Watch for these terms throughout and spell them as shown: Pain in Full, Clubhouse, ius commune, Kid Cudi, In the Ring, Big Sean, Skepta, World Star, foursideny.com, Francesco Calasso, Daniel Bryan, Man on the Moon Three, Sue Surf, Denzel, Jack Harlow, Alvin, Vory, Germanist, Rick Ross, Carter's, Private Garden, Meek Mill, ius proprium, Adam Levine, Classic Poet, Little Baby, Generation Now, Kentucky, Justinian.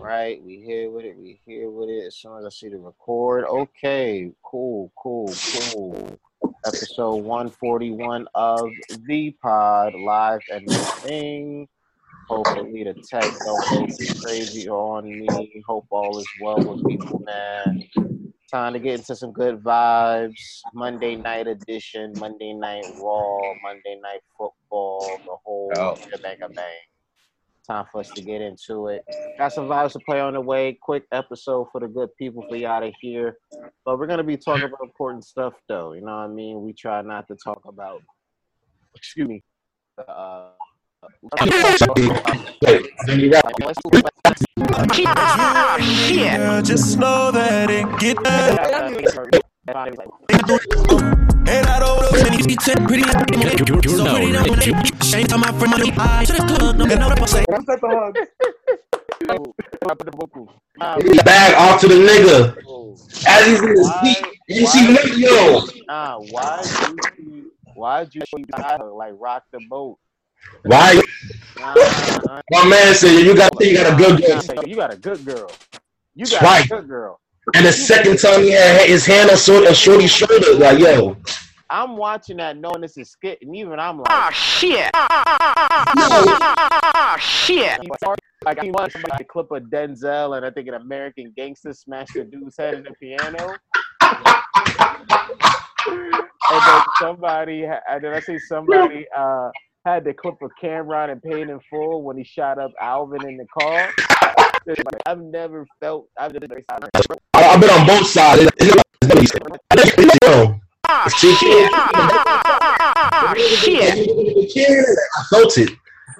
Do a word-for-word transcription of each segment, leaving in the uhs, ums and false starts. All right, we here with it. We here with it. As soon as I see the record, okay, cool, cool, cool. Episode one forty-one of The Pod, live at the thing. Hopefully the tech don't go crazy on me. Hope all is well with people, man. Time to get into some good vibes. Monday night edition, Monday night Raw, Monday night football, the whole oh. bang bang. Time for us to get into it. Got some vibes to play on the way. Quick episode for the good people for y'all to hear. But we're going to be talking about important stuff, though. You know what I mean? We try not to talk about, excuse me, uh, girl, just know that it get better. And I don't know when you said pretty, so pretty don't let you shame on my friend money. I should have clubbed them and I'm upset. I'm set the hug. Get back off to the nigga. As he's in the seat, you see me, yo. Nah, why'd you, why'd you like rock the boat? Why? Nah, nah, nah. My man said you got you got a good girl. You got a good girl. You got right. a good girl. And the second time he had his hand on short, Shorty's shoulder, like yo. I'm watching that, knowing this is skit, and even I'm like, ah oh, shit, ah no. shit. Like I watched somebody clip of Denzel, and I think an American Gangster smashed the dude's head in the piano. And then somebody, and then I see somebody. Uh, Had the clip of Cam'ron and Pain in Full when he shot up Alvin in the car. I've never felt. I've just I've been on both sides. Ah, shit. Ah, shit. I felt it.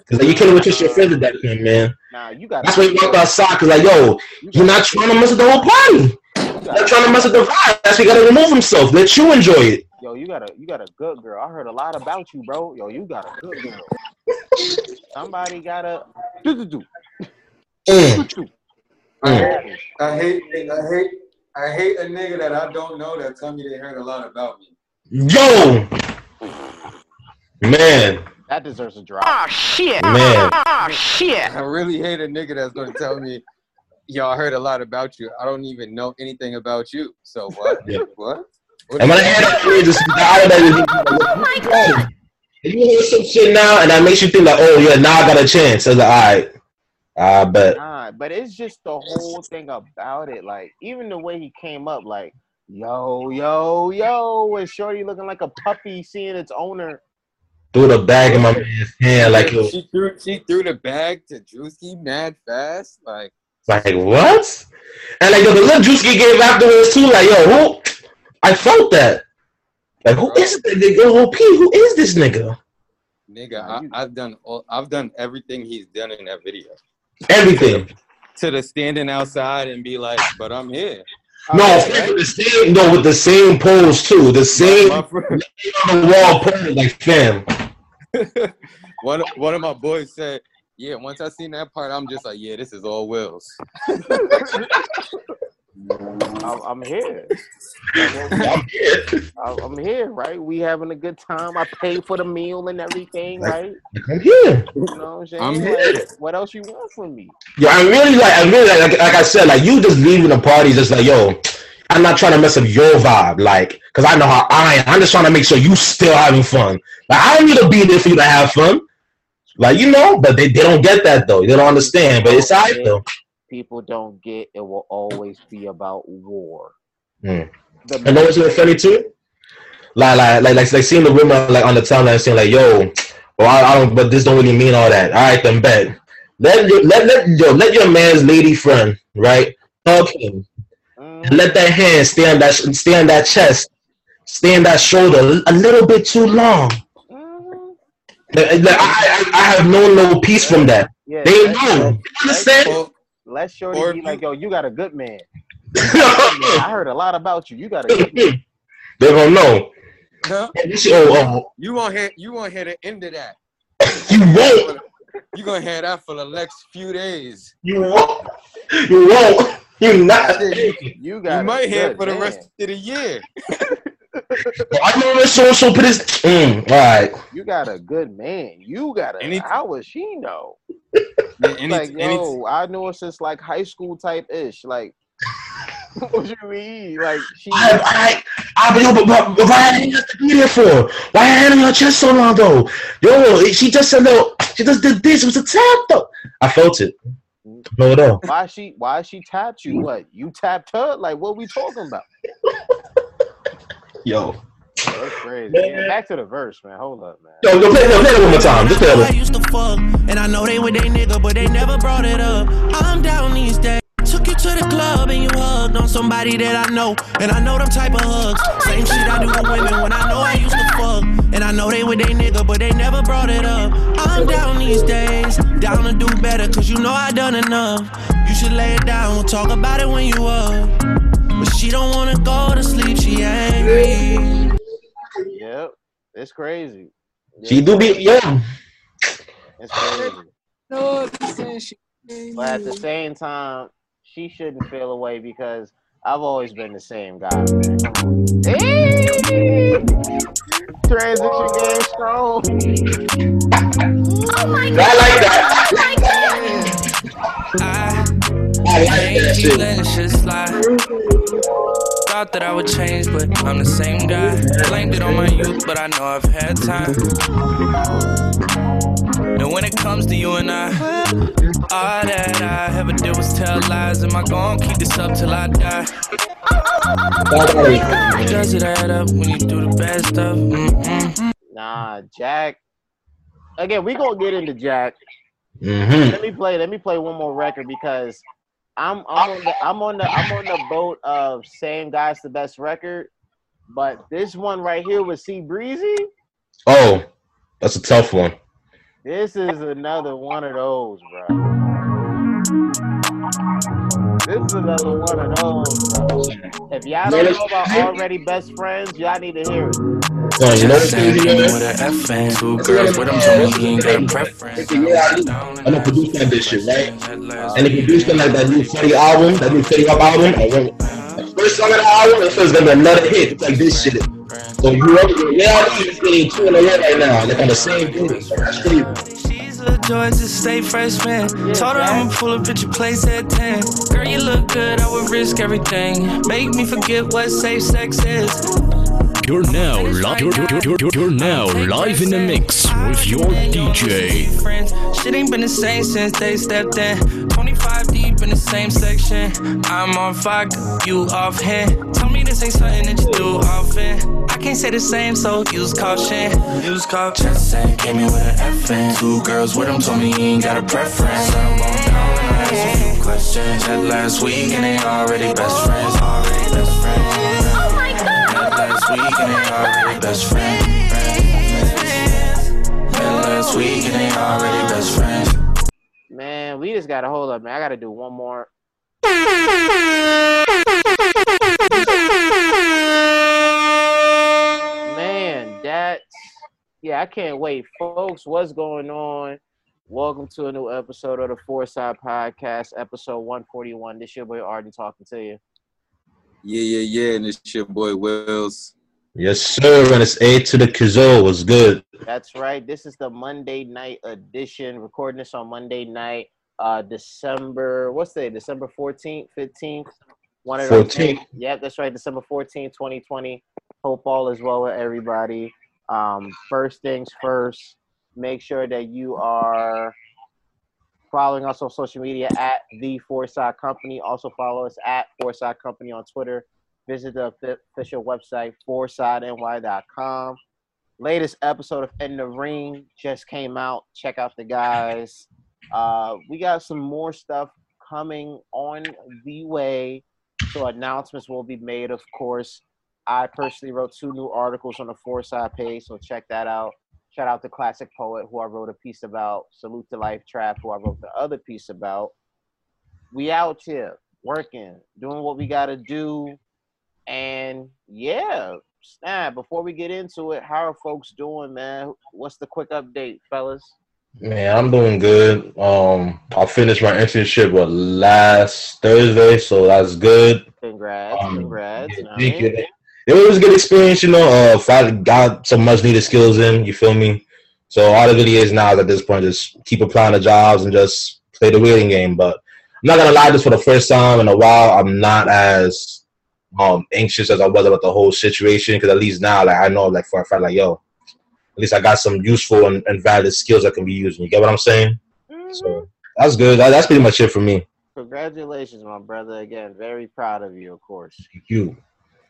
Cause like, you can't even kiss your friends at that point, man. Nah, you got. That's why you walked outside. Cause like, yo, you're not trying to mess with the whole party. You're not trying to mess with the vibe. That's why you gotta remove himself. Let you enjoy it. Yo, you got a you got a good girl. I heard a lot about you, bro. Yo, you got a good girl. Somebody got a do do do. Mm. Mm. I hate I hate I hate a nigga that I don't know that tell me they heard a lot about me. Yo, man, that deserves a drop. Ah shit, man. Ah shit. I really hate a nigga that's gonna tell me, yo, I heard a lot about you. I don't even know anything about you. So what? Yeah. What? What and when I add up three, just out that you know, if you hear some shit now, and that makes you think like, oh yeah, now I got a chance. I was like, all right, I bet. Nah, but it's just the whole thing about it. Like even the way he came up, like yo, yo, yo, and Shorty looking like a puppy seeing its owner. Threw the bag in my man's hand, like yo. She threw, she threw the bag to Drewski mad fast, like like what? And like yo, the little Drewski gave afterwards too, like yo, who? I felt that. Like, who Bro. is this nigga? O P, who is this nigga? Nigga, I, I've done all, I've done everything he's done in that video. Everything. To the, to the standing outside and be like, but I'm here. No, right, right? The same, no, with the same pose too. The same on the wall pose, like fam. One one of my boys said, yeah, once I seen that part, I'm just like, yeah, this is all Will's. I'm here. I'm here. I'm here, right? We having a good time. I paid for the meal and everything, right? I'm here. You know what I'm, I'm here. Like, what else you want from me? Yeah, I really like. I really like, like. Like I said, like you just leaving the party, just like yo. I'm not trying to mess up your vibe, like, cause I know how I am. I'm just trying to make sure you still having fun. Like I don't need to be there for you to have fun, like you know. But they, they don't get that though. They don't understand. But it's alright though. People don't get it will always be about war. Mm. And know what's really funny too? Like, like, like, like, like seeing the women like on the timeline saying like, "Yo, well, I, I don't, but this don't really mean all that." All right, then bet. Let your, let let yo, let your man's lady friend right hug him, mm. and let that hand stay on that stay on that chest, stay on that shoulder a little bit too long. Mm. Like, like, I, I I have known no peace from that. Yeah, they know. Right. You understand? Right. Let Shorty or be like, yo, you got a good man. I heard a lot about you. You got a good man. They don't know. Huh? Oh, oh. You won't hear you won't hear the end of that. You won't. You're gonna hear that for the next few days. You won't. You won't. You're not. You got you might hear it for man. the rest of the year. I'm on this so so put his mm, all right. You got a good man. You got a Anything. How would she know? Anything. Like, yo, I knew her since like high school type ish. Like what you mean? Like she I I, I yo, but, but, but why didn't you have to be there for? Why had on your chest so long though? Yo, she just said no, she just did this, it was a tap though. I felt it. No, no. Why she why she tapped you? What? You tapped her? Like what we talking about? Yo. Oh, that's crazy. Man. Man, back to the verse, man. Hold up, man. Yo, yo, play it, play it one more time. Just play it. I used to fuck, and I know they were they nigga, but they never brought it up. I'm down these days. Took you to the club and you hugged on somebody that I know, and I know them type of hugs. Oh Same God. Shit I do with women when I know oh I used God. To fuck, and I know they were they nigga, but they never brought it up. I'm down these days, down to do better, cause you know I done enough. You should lay it down, we'll talk about it when you up. But she don't wanna go to sleep, she angry. Yep, it's crazy. Yep. She do be, yeah. It's crazy. No, but at the same time, she shouldn't feel away because I've always been the same guy, man. Hey! Transition game strong. Oh my God. I like that. I like that. I I ain't that shit. Letting shit slide. Thought that I would change, but I'm the same guy. Blamed it on my youth, but I know I've had time. And when it comes to you and I, all that I ever did was tell lies. Am I gon' keep this up till I die? Does it add up when you do the bad stuff? Mm-mm. Nah, Jack. Again, we gonna get into Jack. Mm-hmm. Let me play. Let me play one more record because. I'm, I'm on the I'm on the I'm on the boat of same guy's the best record, but this one right here with C Breezy. Oh, that's a tough one. This is another one of those, bro. This is another one of those, bro. If y'all don't know about Already Best Friends, y'all need to hear it. No, you know what I'm saying? Two girls with them, so we ain't got a preference. I'm a producer of this shit, right? And the producer like that new Fetty album, that new Fetty Up album, I remember. The first song of the album, it feels like another hit. It's like this shit. So you remember, yeah, I know you're feeling two in a row right now. Like on the same thing. So that's crazy. Joy to stay fresh, man. Told her I'ma pull up at your place at ten. Girl, you look good, I would risk everything. Make me forget what safe sex is. You're now, li- you're, you're, you're, you're, you're now live in the mix with your D J. Shit ain't been the same since they stepped in. twenty-five deep in the same section. I'm on fire, you off hand. Tell me this ain't something that you do often. I can't say the same, so use caution. Use caution. Just say, came in with an F N. Two girls with him told me he ain't got a preference. I'm on down and I asked a few questions. That last week and they already best friends. Already best friends. Oh my God. That last week and they already best friends. That last week and they already best friends. Man, we just gotta hold up, man. I gotta do one more. Yeah, I can't wait. Folks, what's going on? Welcome to a new episode of the Forside Podcast, episode one forty-one. This your boy Arden talking to you. Yeah, yeah, yeah. And it's your boy Wells. Yes, sir. And it's A to the Kizo. What's good? That's right. This is the Monday night edition. Recording this on Monday night, uh, December, what's the day? December fourteenth, fifteenth? One of fourteenth. Yeah, that's right. December fourteenth, twenty twenty. Hope all is well with everybody. Um, first things first, make sure that you are following us on social media at The Forside Company. Also follow us at Forside Company on Twitter. Visit the official website, forsideny dot com. Latest episode of In the Ring just came out. Check out the guys. Uh, we got some more stuff coming on the way. So announcements will be made, of course. I personally wrote two new articles on the Forside page, so check that out. Shout out to Classic Poet, who I wrote a piece about. Salute to Life Trap, who I wrote the other piece about. We out here, working, doing what we got to do. And, yeah, snap. Before we get into it, how are folks doing, man? What's the quick update, fellas? Man, I'm doing good. Um, I finished my internship what, last Thursday, so that's good. Congrats, um, congrats. Yeah, it was a good experience, you know. Uh, Friday got some much needed skills in, you feel me? So all it really is now is at this point, just keep applying to jobs and just play the waiting game. But I'm not gonna lie, this for the first time in a while, I'm not as um anxious as I was about the whole situation, because at least now, like, I know, like, for a fact, like, yo, at least I got some useful and, and valid skills that can be used. You get what I'm saying? Mm-hmm. So that's good. That, that's pretty much it for me. Congratulations, my brother. Again, very proud of you, of course. Thank you.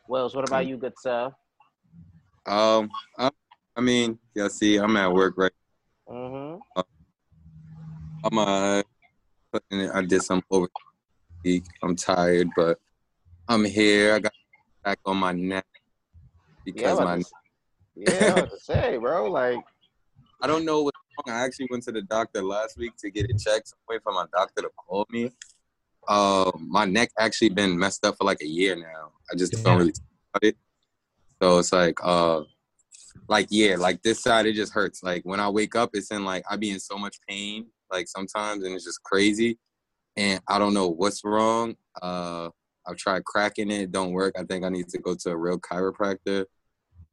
Wells, what about you, good sir? Um, I, I mean, yeah, see, I'm at work right now. Mm-hmm. Uh, I'm, uh, I did some over week. I'm tired, but I'm here. I got back on my neck because yeah, my neck. Yeah, I was to say, bro, like, I don't know what's wrong. I actually went to the doctor last week to get it checked. So I'm waiting for my doctor to call me. Uh, my neck actually been messed up for like a year now. I just yeah. don't really talk about it. So it's like, uh, like, yeah, like this side, it just hurts. Like when I wake up, it's in like, I be in so much pain, like sometimes, and it's just crazy. And I don't know what's wrong. Uh, I've tried cracking it. Don't work. I think I need to go to a real chiropractor.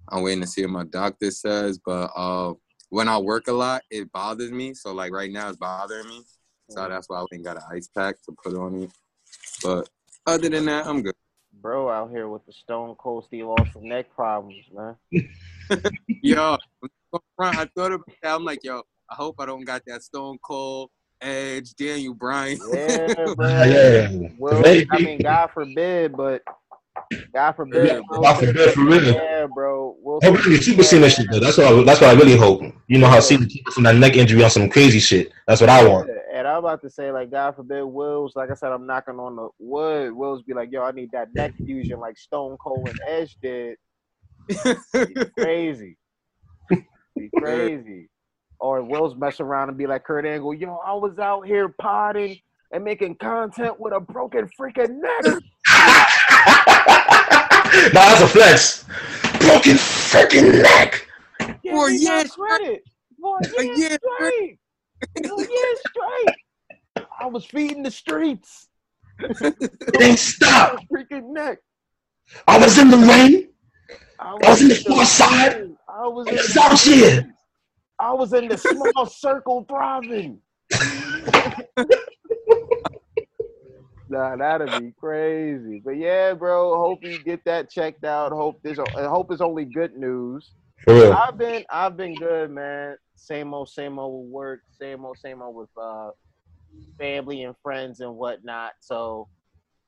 I'm waiting to see what my doctor says, but uh, when I work a lot, it bothers me. So, like, right now, it's bothering me. So, that's why I ain't got an ice pack to put on me. But other than that, I'm good. Bro, out here with the Stone Cold Steve Austin neck problems, man. Yo, I thought about that. I'm like, yo, I hope I don't got that Stone Cold Edge, Daniel Bryan. Yeah, bro. Yeah. Well, I mean, God forbid, but... God forbid. Yeah, God forbid for real. Yeah, bro. We'll I really super seen that shit though. That's what I, that's what I really hope. You know how Cena keeps from that neck injury on some crazy shit. That's what I want. And I'm about to say, like, God forbid, Wills. Like I said, I'm knocking on the wood. Wills be like, yo, I need that neck fusion like Stone Cold and Edge did. Be crazy. Be crazy. Or Wills mess around and be like Kurt Angle, yo, I was out here potting and making content with a broken freaking neck. Nah, that's a flex. Broken freaking neck. Yeah, for a year straight. For a year straight. For a year straight. I was feeding the streets. It ain't stop. Freaking neck. I was in the rain. I was, I was in the far side. I was in the south side. I was in the small circle thriving. Nah, that'd be crazy. But yeah, bro, hope you get that checked out. Hope this hope it's only good news. Sure. I've been I've been good, man. Same old, same old with work, same old, same old with uh family and friends and whatnot. So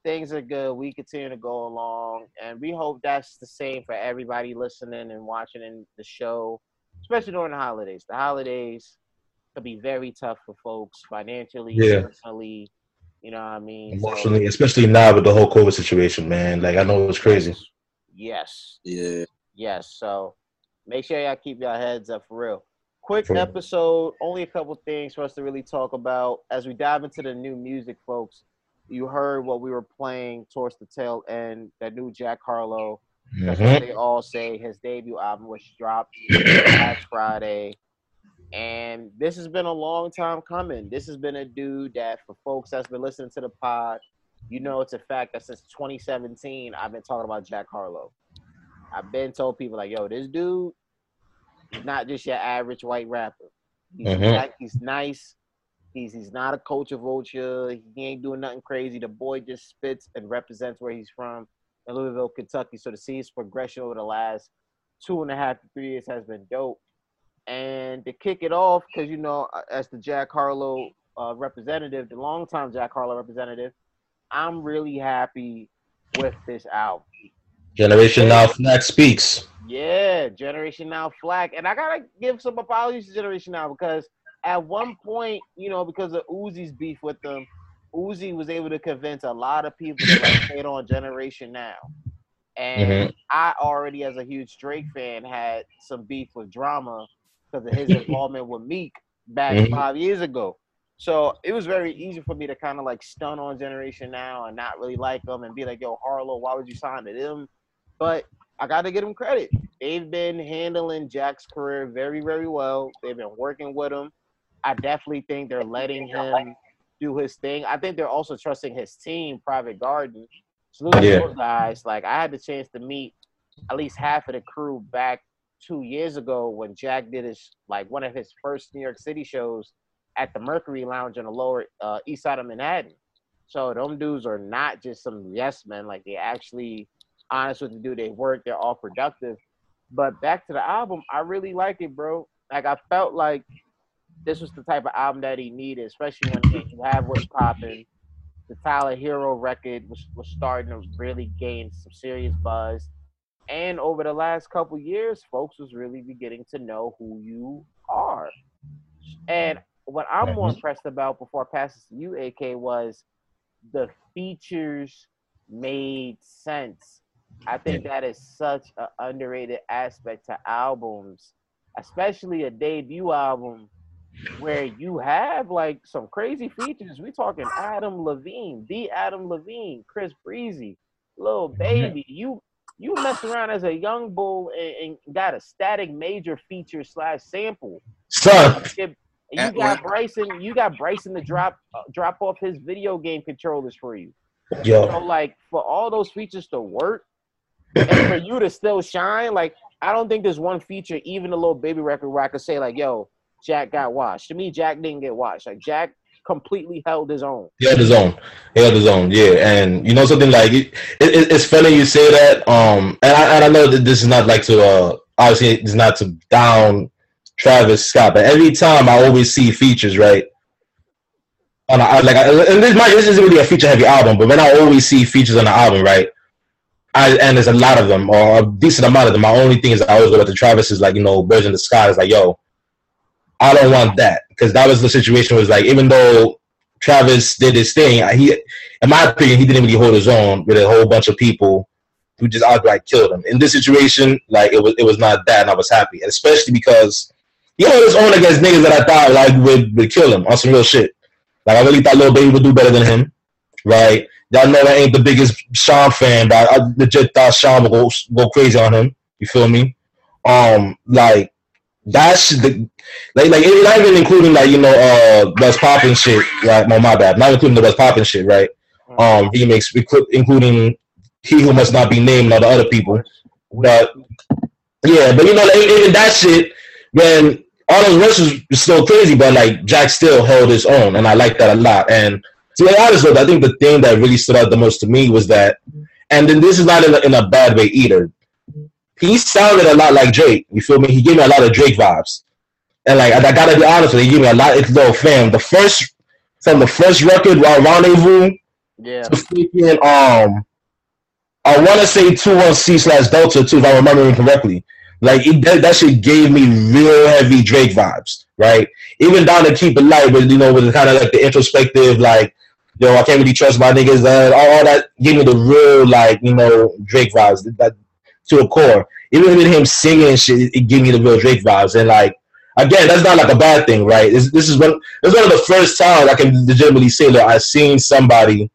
things are good. We continue to go along, and we hope that's the same for everybody listening and watching in the show, especially during the holidays. The holidays could be very tough for folks financially, yeah. personally. You know what I mean? Emotionally, so, especially now with the whole COVID situation, man. Like, I know it was crazy. Yes. Yeah. Yes. So make sure y'all keep y'all heads up for real. Quick for episode, real. Only a couple things for us to really talk about. As we dive into the new music, folks, you heard what we were playing towards the tail end, that new Jack Harlow. Mm-hmm. That's what they all say. His debut album was dropped last Friday. And this has been a long time coming. This has been a dude that, for folks that's been listening to the pod, you know it's a fact that since twenty seventeen, I've been talking about Jack Harlow. I've been told people, like, yo, this dude is not just your average white rapper. He's, mm-hmm. black, he's nice. He's, he's not a culture vulture. He ain't doing nothing crazy. The boy just spits and represents where he's from in Louisville, Kentucky. So to see his progression over the last two and a half to three years has been dope. And to kick it off, because, you know, as the Jack Harlow uh, representative, the longtime Jack Harlow representative, I'm really happy with this album. Generation Now Flack speaks. Yeah, Generation Now Flack. And I got to give some apologies to Generation Now, because at one point, you know, because of Uzi's beef with them, Uzi was able to convince a lot of people to, like, hate on Generation Now. And mm-hmm. I already, as a huge Drake fan, had some beef with Drama, because of his involvement with Meek back mm-hmm. five years ago. So it was very easy for me to kind of like stun on Generation Now and not really like them and be like, yo, Harlow, why would you sign to them? But I got to give them credit. They've been handling Jack's career very, very well. They've been working with him. I definitely think they're letting him do his thing. I think they're also trusting his team, Private Garden. Salute to those guys. Like, I had the chance to meet at least half of the crew back two years ago when Jack did his, like, one of his first New York City shows at the Mercury Lounge on the lower uh, east side of Manhattan. So them dudes are not just some yes men. Like, they actually honest with the dude. They work. They're all productive. But back to the album, I really like it, bro. Like, I felt like this was the type of album that he needed, especially when you have what's popping. The Tyler Hero record was, was starting to really gain some serious buzz. And over the last couple years, folks was really beginning to know who you are. And what I'm more impressed about before I pass this to you, A K, was the features made sense. I think that is such an underrated aspect to albums, especially a debut album where you have, like, some crazy features. We talking Adam Levine, the Adam Levine, Chris Breezy, Little Baby. You... You messed around as a young bull and, and got a static major feature slash sample. Sir, you got Bryson. You got Bryson to drop uh, drop off his video game controllers for you. Yeah. So, like, for all those features to work and for you to still shine, like, I don't think there's one feature, even a Little Baby record, where I could say, like, yo, Jack got washed. To me, Jack didn't get washed. Like, Jack completely held his own. He held his own. He held his own, yeah. And, you know, something like, it, it, it's funny you say that. Um, and, I, and I know that this is not like to, uh, obviously, it's not to down Travis Scott, but every time I always see features, right? On a, like, I, and this, might, this isn't really a feature-heavy album, but when I always see features on the album, right? I, and there's a lot of them, or a decent amount of them. My only thing is I always go back to Travis is, like, you know, Birds in the Sky. It's like, yo, I don't want that, because that was the situation. Was like, even though Travis did his thing, he, in my opinion, he didn't really hold his own with a whole bunch of people who just outright killed him. In this situation, like, it was, it was not that, and I was happy, and especially because he held his own against niggas that I thought, like, would would kill him on some real shit. Like, I really thought Lil Baby would do better than him, right? Y'all know I ain't the biggest Sean fan, but I legit thought Sean would go go crazy on him. You feel me? Um, like. That's the, like, like, it, not even including, like, you know, uh, West Poppin' shit, right? No, my bad. Not including the West Poppin' shit, right? Um, he makes, including He Who Must Not Be Named and all the other people. But, yeah, but, you know, like, even that shit, when all those verses was still crazy, but, like, Jack still held his own, and I like that a lot. And to be honest with you, I think the thing that really stood out the most to me was that, and then this is not in a, in a bad way either, he sounded a lot like Drake. You feel me? He gave me a lot of Drake vibes. And, like, I gotta be honest with you, he gave me a lot of, though, fam. The first, from the first record, Rendezvous, yeah, to freaking, um, I want to say two one C slash Delta, too, if I'm remembering correctly. Like, it, that, that shit gave me real heavy Drake vibes, right? Even down to Keep It Light, with, you know, with kind of, like, the introspective, like, yo, I can't really trust my niggas, uh, all, all that gave me the real, like, you know, Drake vibes. That, to a core, even with him singing and shit, it, it gave me the real Drake vibes. And, like, again, that's not, like, a bad thing, right? This, this is one. This is one of the first times I can legitimately say that I've seen somebody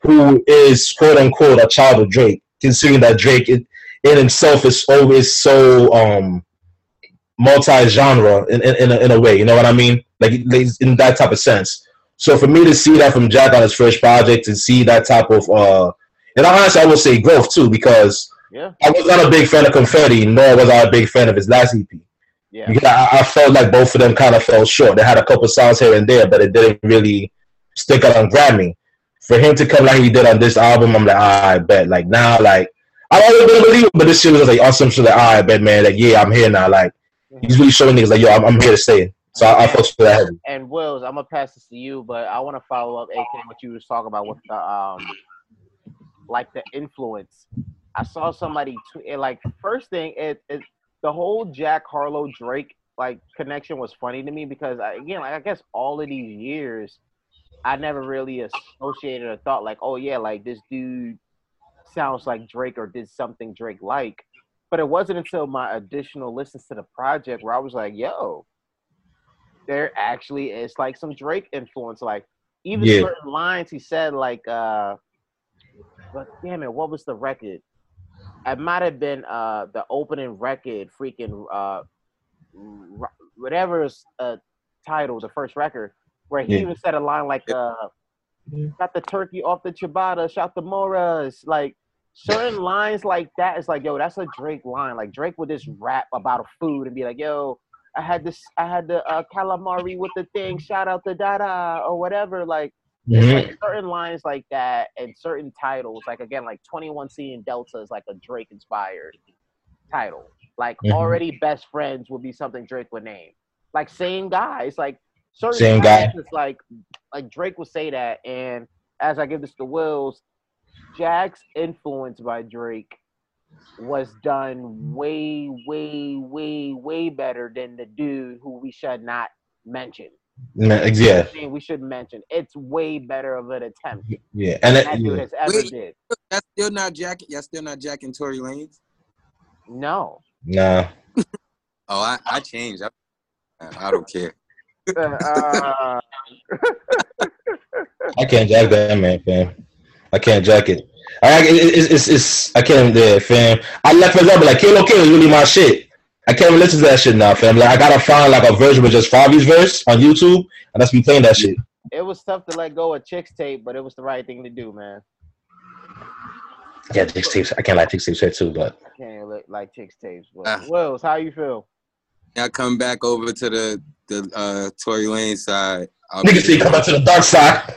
who is quote unquote a child of Drake, considering that Drake it, in himself is always so um, multi-genre in in in a, in a way. You know what I mean? Like, in that type of sense. So for me to see that from Jack on his first project, and see that type of, uh, and honestly, I will say growth too, because. Yeah. I was not a big fan of Confetti, nor was I a big fan of his last E P. Yeah. Because I, I felt like both of them kind of fell short. They had a couple songs here and there, but it didn't really stick out and grab me. For him to come like he did on this album, I'm like, I bet. Like, now, like, I've always been a believer, but this shit was like awesome. So, like, I bet, man. Like, yeah, I'm here now. Like, he's really showing niggas, like, yo, I'm, I'm here to stay. So I, I felt for that heavy. And, Wills, I'm going to pass this to you, but I want to follow up, A K, what you was talking about with the, um, like, the influence. I saw somebody tweet, like, first thing, it, it the whole Jack Harlow Drake, like, connection was funny to me because I, again, like, I guess all of these years, I never really associated or thought, like, oh yeah, like, this dude sounds like Drake or did something Drake like. But it wasn't until my additional listens to the project where I was like, yo, there actually is, like, some Drake influence, like, even yeah. certain lines he said, like, uh, but damn it, what was the record? It might have been uh, the opening record, freaking uh, whatever is uh, titled, the first record, where he yeah. even said a line like, uh, got the turkey off the ciabatta, shot the moras. Like, certain lines like that is like, yo, that's a Drake line. Like Drake would just rap about a food and be like, yo, I had this, I had the uh, calamari with the thing. Shout out to Dada or whatever. Like, mm-hmm. like certain lines like that and certain titles. Like again, like twenty-one C and Delta is like a Drake inspired title. Like mm-hmm. already best friends would be something Drake would name. Like same guy. It's like certain same guy. It's like like Drake will say that. And as I give this to Wills, Jack's influence by Drake was done way, way, way, way better than the dude who we should not mention. Yeah, we should mention. It's way better of an attempt. Yeah, and that, that dude yeah. has ever Wait, did. That's still not Jack. That's still not Jack and Tory Lanez. No. Nah. oh, I, I changed. I, I don't care. uh, I can't jack that man, fam. I can't jack it. I it's it's, it's I can't yeah, fam. I left it up like Kill No Kill is really my shit. I can't even listen to that shit now, fam. Like I gotta find like a version with just Fabi's verse on YouTube, and that's me playing that shit. It was tough to let go of Chick's Tape, but it was the right thing to do, man. Yeah, Chick's Tapes. I can't like Chick's Tapes here too, but I can't look like Chick's Tapes. But uh, Wills, how you feel? I come back over to the the uh, Tory Lanez side. I'll Niggas say come back to the dark side.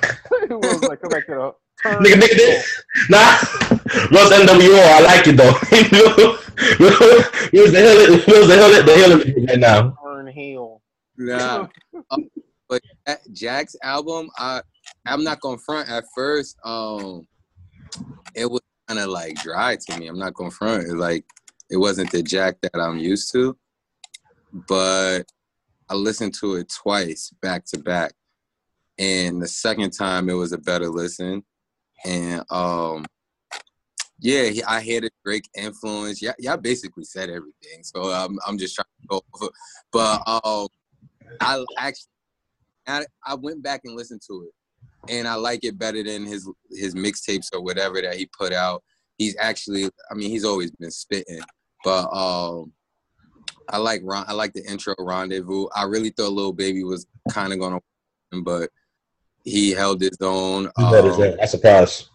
Wills, like, come back to the Nigga, nigga, this. Nah, Rose N W O, I like it though. Where's the hell? Where's the hell? The hell is right now? Turn heel. Nah, um, but Jack's album, I, I'm not gonna front. At first, um, it was kind of like dry to me. I'm not gonna front. It, like it wasn't the Jack that I'm used to. But I listened to it twice back to back, and the second time it was a better listen. And, um, yeah, I had a Drake influence. Yeah, y'all basically said everything. So I'm, I'm just trying to go over. But um, I actually, I, I went back and listened to it. And I like it better than his his mixtapes or whatever that he put out. He's actually, I mean, he's always been spitting. But um, I like I like the intro Rendezvous. I really thought Little Baby was kind of going to, but he held his own. Um, That's a pass.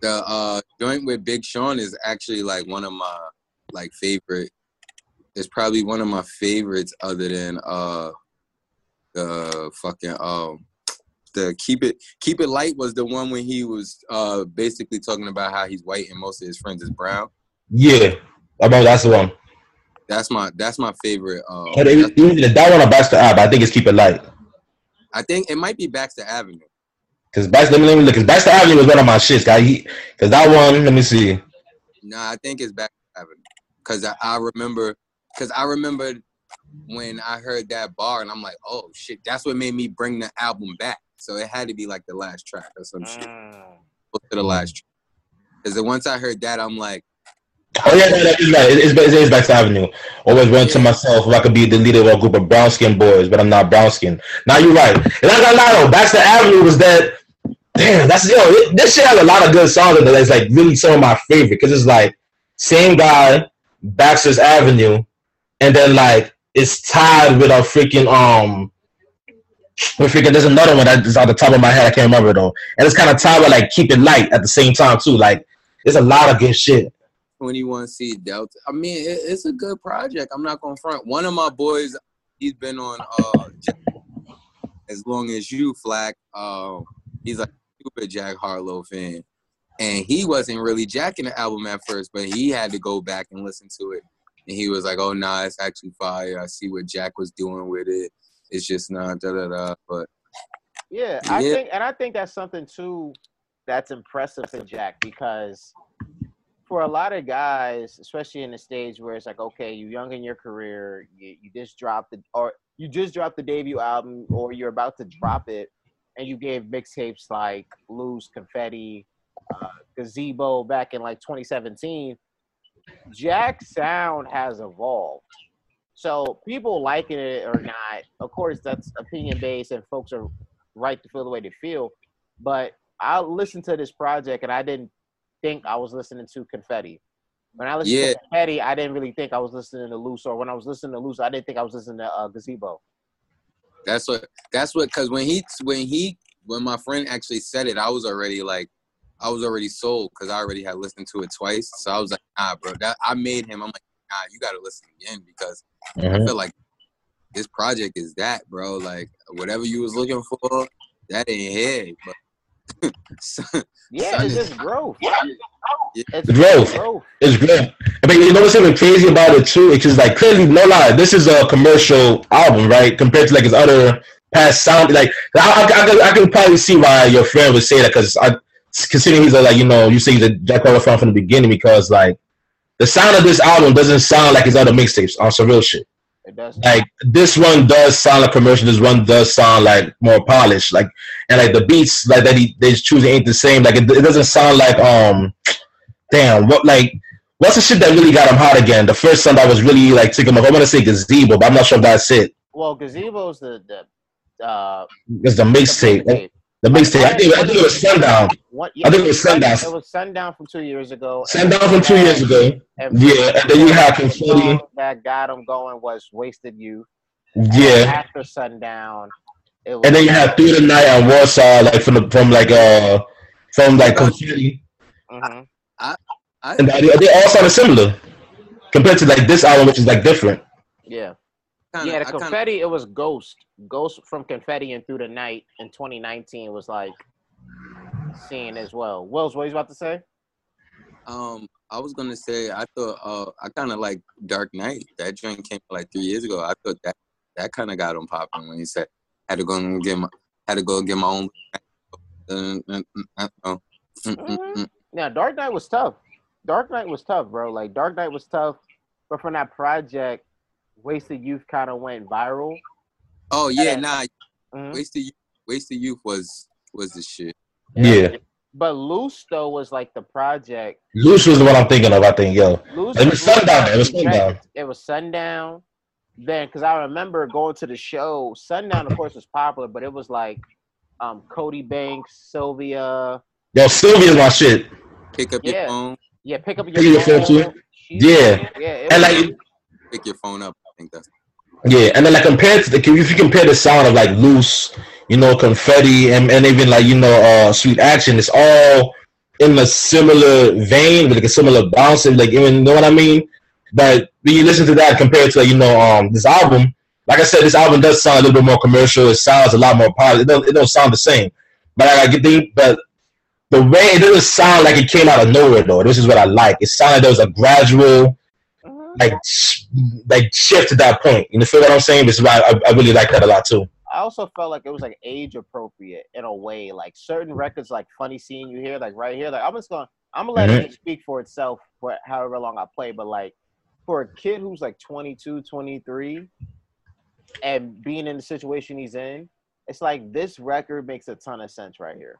The uh, joint with Big Sean is actually like one of my like favorite. It's probably one of my favorites, other than uh, the fucking um, the Keep It Keep It Light was the one when he was uh basically talking about how he's white and most of his friends is brown. Yeah, I mean that's the one. That's my that's my favorite. Um, but it, it, that one or Baxter Ab, I think it's Keep It Light. I think it might be Baxter Avenue. Cause Baxter, let me look. Cause Baxter Avenue was one of my shits, guy. He, cause that one, let me see. Nah, I think it's Baxter Avenue. Cause I, I remember, cause I remember when I heard that bar, and I'm like, oh shit, that's what made me bring the album back. So it had to be like the last track or some shit. Mm. To the last track. Cause then once I heard that, I'm like, oh yeah, no, that is right. It's, it's, it's Baxter Avenue. Always went to myself if I could be the leader of a group of brown skinned boys, but I'm not brown skinned. Now you're right. And I gotta lie though, Baxter Avenue was that. Damn, that's yo. It, this shit has a lot of good songs in it. It's like really some of my favorite because it's like same guy, Baxter's Avenue, and then like it's tied with a freaking um. We're freaking. There's another one that's off the top of my head. I can't remember though, and it's kind of tied with like Keep It Light at the same time too. Like there's a lot of good shit. twenty-one C Delta. I mean, it, it's a good project. I'm not gonna front. One of my boys, he's been on uh, Jack, as long as you, Flack. Uh, he's a stupid Jack Harlow fan, and he wasn't really jacking the album at first, but he had to go back and listen to it, and he was like, "Oh nah, it's actually fire. I see what Jack was doing with it. It's just not da da da." But yeah, I yeah. think, and I think that's something too that's impressive for Jack because. For a lot of guys, especially in the stage where it's like, okay, you're young in your career, you, you just dropped the or you just dropped the debut album, or you're about to drop it, and you gave mixtapes like Lose, Confetti, uh, Gazebo back in like twenty seventeen. Jack's sound has evolved, so people liking it or not, of course, that's opinion based, and folks are right to feel the way they feel. But I listened to this project, and I didn't. Think I was listening to Confetti. When I listened yeah. to Confetti, I didn't really think I was listening to Loose, or when I was listening to Loose, I didn't think I was listening to uh, Gazebo. That's what. That's what. Because when he, when he, when my friend actually said it, I was already like, I was already sold because I already had listened to it twice. So I was like, nah, bro. That, I made him. I'm like, nah, you got to listen again because mm-hmm. I feel like this project is that, bro. Like, whatever you was looking for, that ain't here, bro. so, yeah, it's just growth. Yeah. It's growth. growth. It's growth. I mean, you know what's even crazy about it, too? It's just like, clearly, no lie, this is a commercial album, right? Compared to, like, his other past sound. Like, I, I, I, I can probably see why your friend would say that because I... Considering he's a, like, you know, you say he's a Jack Harlow fan from the beginning because, like, the sound of this album doesn't sound like his other mixtapes on some real shit. It does. Like, this one does sound like commercial. This one does sound, like, more polished. Like, and, like, the beats, like, that he, they choose ain't the same. Like, it, it doesn't sound like, um, damn, what, like, what's the shit that really got him hot again? The first song that was really, like, took him off. I want to say Gazebo, but I'm not sure if that's it. Well, Gazebo's the, the, uh... It's the mixtape. The mixtape. I think, I think it was Sundown. What, yeah, I think it was Sundown. It was Sundown from two years ago. Sundown from two years ago. And yeah, and then you had Confetti. That got him going was Wasted Youth. Yeah. And after Sundown, it was and then you had Through the Night and Warsaw, like from the, from like uh from like Confetti. Mm-hmm. I, I, and they, they all sounded similar compared to like this album, which is like different. Yeah. Kinda, yeah, the I Confetti, kinda... it was Ghost. Ghost from Confetti and Through the Night in twenty nineteen was, like, seen as well. Wills, what are you about to say? Um, I was going to say, I thought, uh, I kind of like Dark Knight. That joint came, like, three years ago. I thought that that kind of got him popping when he said, had to go and get my, had to go and get my own. Mm-hmm. Yeah, Dark Knight was tough. Dark Knight was tough, bro. Like, Dark Knight was tough, but from that project, Wasted Youth kind of went viral. Oh yeah, and, nah. Mm-hmm. Wasted Youth, Wasted Youth was was the shit. Yeah. yeah. But Loose though was like the project. Loose was the one I'm thinking of. I think yo. Loose it was Sundown. It was Sundown. It was Sundown. Then, because I remember going to the show. Sundown, of course, was popular, but it was like um, Cody Banks, Sylvia. Yo, Sylvia's my shit. Pick up yeah. your phone. Yeah, pick up your, pick phone. your phone too. She's, yeah. Yeah. It and was, like, pick your phone up. I think that's yeah, and then like compared to the if you compare the sound of like Loose, you know, Confetti, and, and even like you know, uh, Sweet Action, it's all in a similar vein with like a similar bounce and like even you know what I mean. But when you listen to that compared to like, you know um this album, like I said, this album does sound a little bit more commercial. It sounds a lot more positive. It don't, it don't sound the same. But I like, think, but the way it doesn't sound like it came out of nowhere though. This is what I like. It sounded like there was a gradual. Like, like shift to that point. You know, feel what I'm saying? This is why I, I really like that a lot too. I also felt like it was like age appropriate in a way. Like certain records, like Funny Seeing You Here, like right here. Like I'm just gonna, I'm gonna let mm-hmm. it speak for itself for however long I play. But like for a kid who's like twenty-two, twenty-three, and being in the situation he's in, it's like this record makes a ton of sense right here.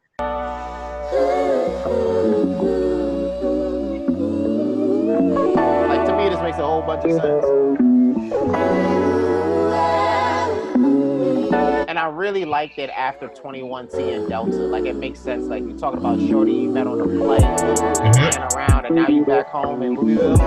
It just makes a whole bunch of sense. And I really liked it after twenty-one T and Delta. Like, it makes sense. Like, you're talking about Shorty you met on the plane, ran around, and now you back home in Louisville.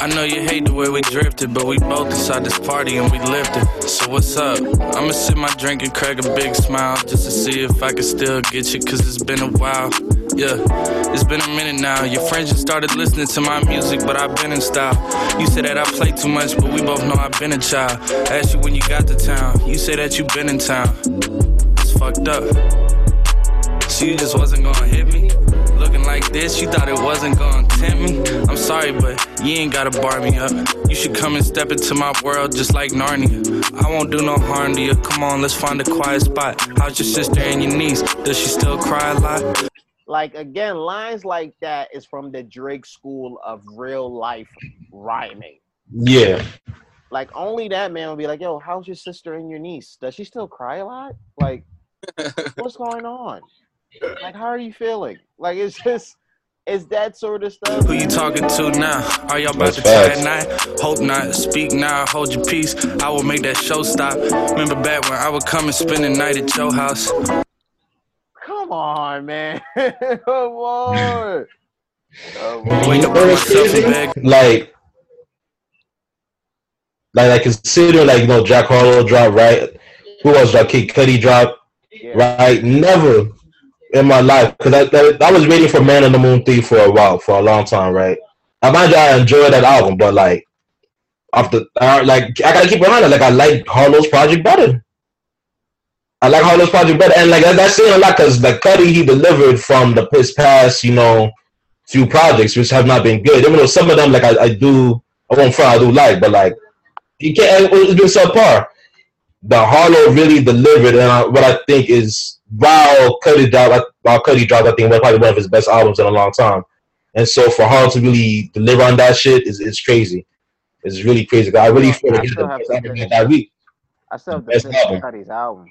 I know you hate the way we drifted, but we both decided this party and we lived it. So what's up? I'ma sip my drink and crack a big smile just to see if I can still get you, cause it's been a while. Yeah, it's been a minute now. Your friends just started listening to my music, but I've been in style. You say that I play too much, but we both know I've been a child. I asked you when you got to town, you say that you been in town. It's fucked up. So you just wasn't gonna hit me? Looking like this, you thought it wasn't gonna tempt me? I'm sorry, but you ain't gotta bar me up. You should come and step into my world just like Narnia. I won't do no harm to you. Come on, let's find a quiet spot. How's your sister and your niece? Does she still cry a lot? Like, again, lines like that is from the Drake school of real life rhyming. Yeah. Like, only that man would be like, yo, how's your sister and your niece? Does she still cry a lot? Like, what's going on? Like, how are you feeling? Like, it's just, it's that sort of stuff. Who you talking to now? Are y'all about That's to tie at night? Hope not. Speak now. Hold your peace. I will make that show stop. Remember back when I would come and spend the night at your house. Come on, man. Come on. Come on. Like, Like, I consider, like, you know, Jack Harlow dropped, right? Who was that? Kid Cudi dropped, yeah. Right? Never in my life. Because I, I, I was waiting for Man on the Moon three for a while, for a long time, right? I mind you, I enjoyed that album, but, like, after, uh, like I got to keep in mind that, like, I like Harlow's project better. I like Harlow's project better. And, like, that's saying a lot because, like, Cudi, he delivered from the his past, you know, few projects, which have not been good. Even though some of them, like, I, I do, I won't front, I do like, but, like, you can't, it's been subpar. But Harlow really delivered, and I, what I think is, while Cudi dropped, while Cudi dropped, I think was probably one of his best albums in a long time. And so for Harlow to really deliver on that shit is it's crazy. It's really crazy. I really feel like it's the best album that week. I still have the best album. Cudi's album.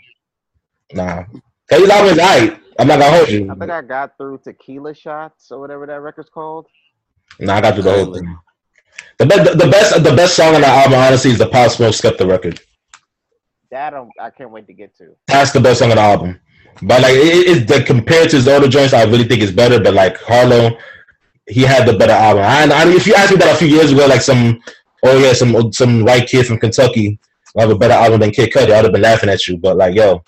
Nah, Cudi's album is alright. I'm not gonna hold you. I think I got through Tequila Shots or whatever that record's called. Nah, I got through the whole thing. The best, the, the best, the best song on the album, honestly, is the Pop Smoke Skepta record. That I'm, I can't wait to get to. That's the best song on the album. But like, it, it, the compared to his older joints, I really think it's better. But like Harlow, he had the better album. And I mean, if you asked me that a few years ago, like some, oh yeah, some some white kid from Kentucky will have a better album than Kid Cudi, I would have been laughing at you. But like, yo,